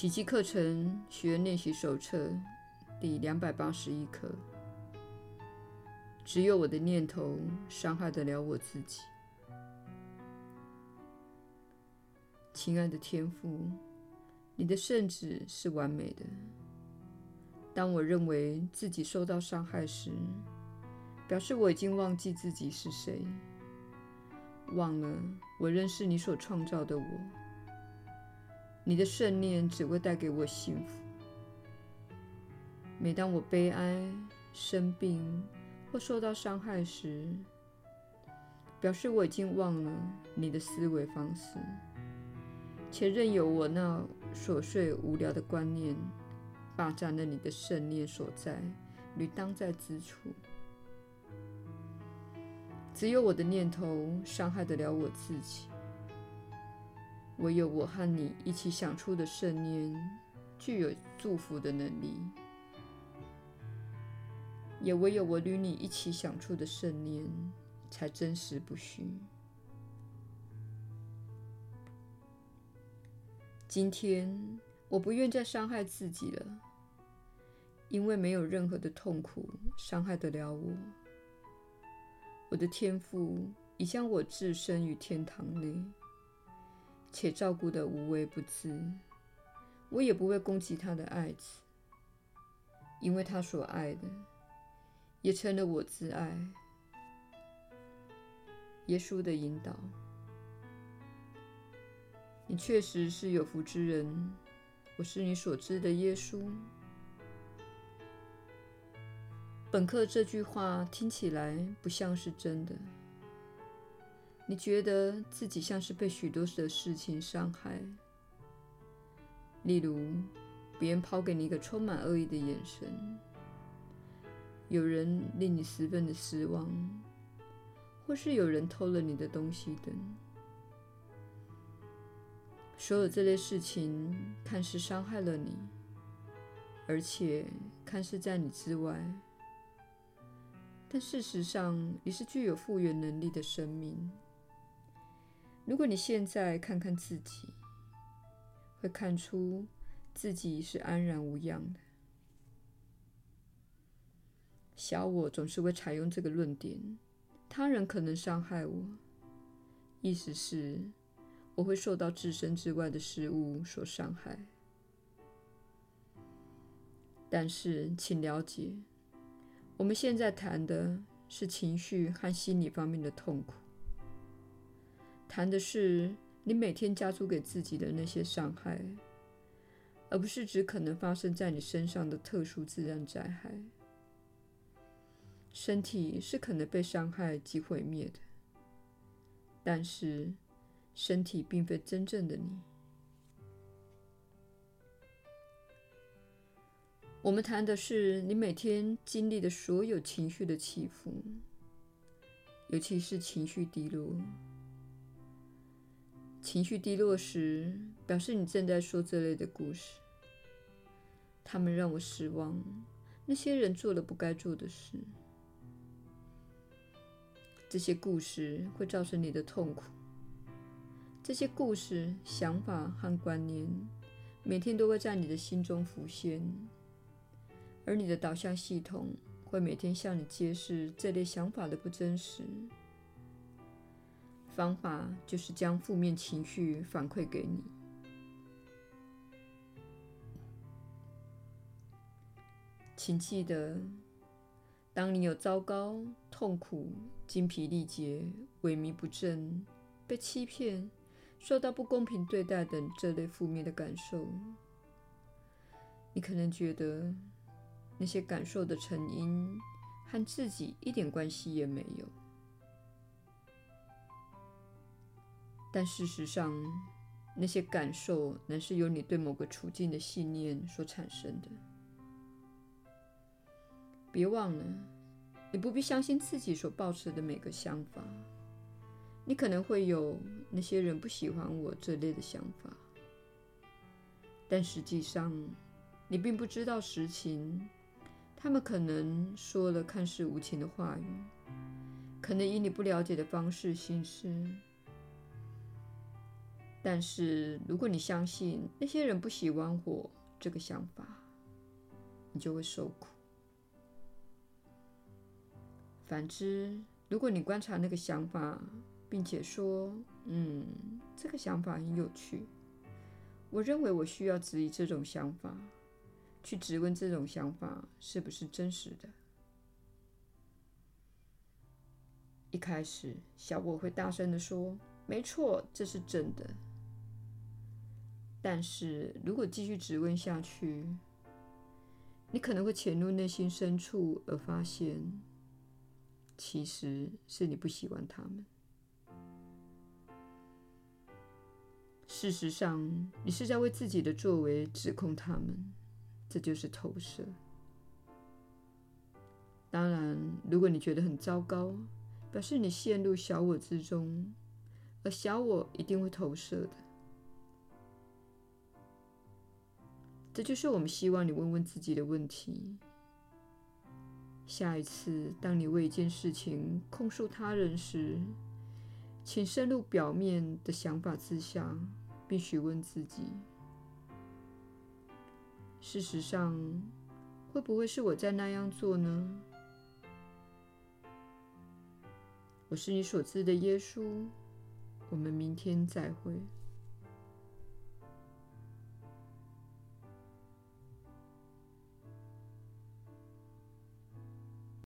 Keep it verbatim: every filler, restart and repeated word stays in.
奇迹课程学员练习手册第两百八十一课。只有我的念头伤害得了我自己。亲爱的天父，你的圣旨是完美的。当我认为自己受到伤害时，表示我已经忘记自己是谁，忘了我认识你所创造的我。你的圣念只会带给我幸福。每当我悲哀、生病或受到伤害时，表示我已经忘了你的思维方式，且任由我那琐碎无聊的观念霸占了你的圣念所在与当在之处。只有我的念头伤害得了我自己。唯有我和你一起想出的圣念具有祝福的能力，也唯有我与你一起想出的圣念才真实不虚。今天我不愿再伤害自己了，因为没有任何的痛苦伤害得了我。我的天父已将我置身于天堂内，且照顾得无微不至，我也不会攻击他的爱子，因为他所爱的，也成了我之爱。耶稣的引导，你确实是有福之人，我是你所知的耶稣。本课这句话听起来不像是真的。你觉得自己像是被许多的事情伤害，例如别人抛给你一个充满恶意的眼神，有人令你十分的失望，或是有人偷了你的东西等。所有这类事情看似伤害了你，而且看似在你之外，但事实上你是具有复原能力的生命。如果你现在看看自己，会看出自己是安然无恙的。小我总是会采用这个论点，他人可能伤害我，意思是我会受到自身之外的事物所伤害。但是请了解，我们现在谈的是情绪和心理方面的痛苦，谈的是你每天加诸给自己的那些伤害，而不是只可能发生在你身上的特殊自然灾害。身体是可能被伤害及毁灭的，但是身体并非真正的你。我们谈的是你每天经历的所有情绪的起伏，尤其是情绪低落。情绪低落时，表示你正在说这类的故事。他们让我失望，那些人做了不该做的事。这些故事会造成你的痛苦。这些故事、想法和观念，每天都会在你的心中浮现，而你的导向系统会每天向你揭示这类想法的不真实。方法就是将负面情绪反馈给你。请记得，当你有糟糕、痛苦、精疲力竭、萎靡不振、被欺骗、受到不公平对待等这类负面的感受，你可能觉得那些感受的成因和自己一点关系也没有。但事实上，那些感受乃是由你对某个处境的信念所产生的。别忘了，你不必相信自己所抱持的每个想法。你可能会有那些人不喜欢我这类的想法，但实际上，你并不知道实情。他们可能说了看似无情的话语，可能以你不了解的方式行事。但是如果你相信那些人不喜欢我这个想法，你就会受苦。反之，如果你观察那个想法，并且说，嗯，这个想法很有趣，我认为我需要质疑这种想法，去质问这种想法是不是真实的。一开始，小我会大声地说，没错，这是真的。但是如果继续质问下去，你可能会潜入内心深处而发现，其实是你不喜欢他们。事实上，你是在为自己的作为指控他们，这就是投射。当然，如果你觉得很糟糕，表示你陷入小我之中，而小我一定会投射的。这就是我们希望你问问自己的问题。下一次，当你为一件事情控诉他人时，请深入表面的想法之下，并询问自己：事实上，会不会是我在那样做呢？我是你所知的耶稣，我们明天再会。